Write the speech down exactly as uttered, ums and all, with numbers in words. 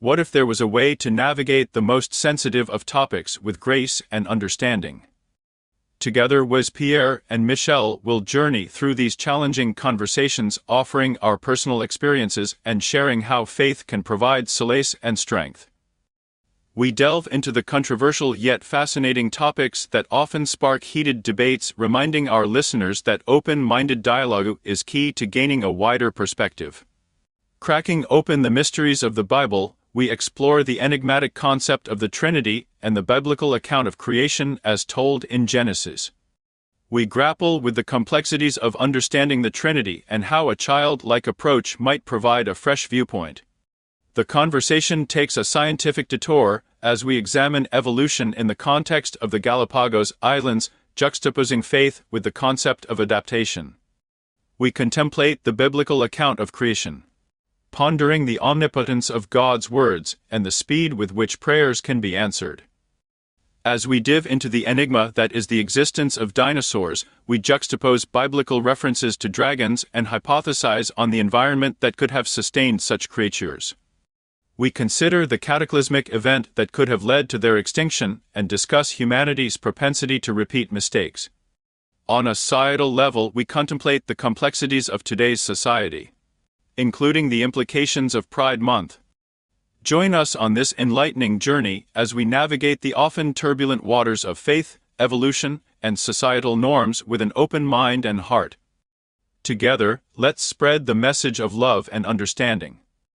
What if there was a way to navigate the most sensitive of topics with grace and understanding? Together with Pierre and Michelle, we'll journey through these challenging conversations, offering our personal experiences and sharing how faith can provide solace and strength. We delve into the controversial yet fascinating topics that often spark heated debates, reminding our listeners that open-minded dialogue is key to gaining a wider perspective. Cracking open the mysteries of the Bible, we explore the enigmatic concept of the Trinity and the biblical account of creation as told in Genesis. We grapple with the complexities of understanding the Trinity and how a childlike approach might provide a fresh viewpoint. The conversation takes a scientific detour as we examine evolution in the context of the Galapagos Islands, juxtaposing faith with the concept of adaptation. We contemplate the biblical account of creation, pondering the omnipotence of God's words and the speed with which prayers can be answered. As we dive into the enigma that is the existence of dinosaurs, we juxtapose biblical references to dragons and hypothesize on the environment that could have sustained such creatures. We consider the cataclysmic event that could have led to their extinction and discuss humanity's propensity to repeat mistakes. On a societal level, we contemplate the complexities of today's society, including the implications of Pride Month. Join us on this enlightening journey as we navigate the often turbulent waters of faith, evolution, and societal norms with an open mind and heart. Together, let's spread the message of love and understanding.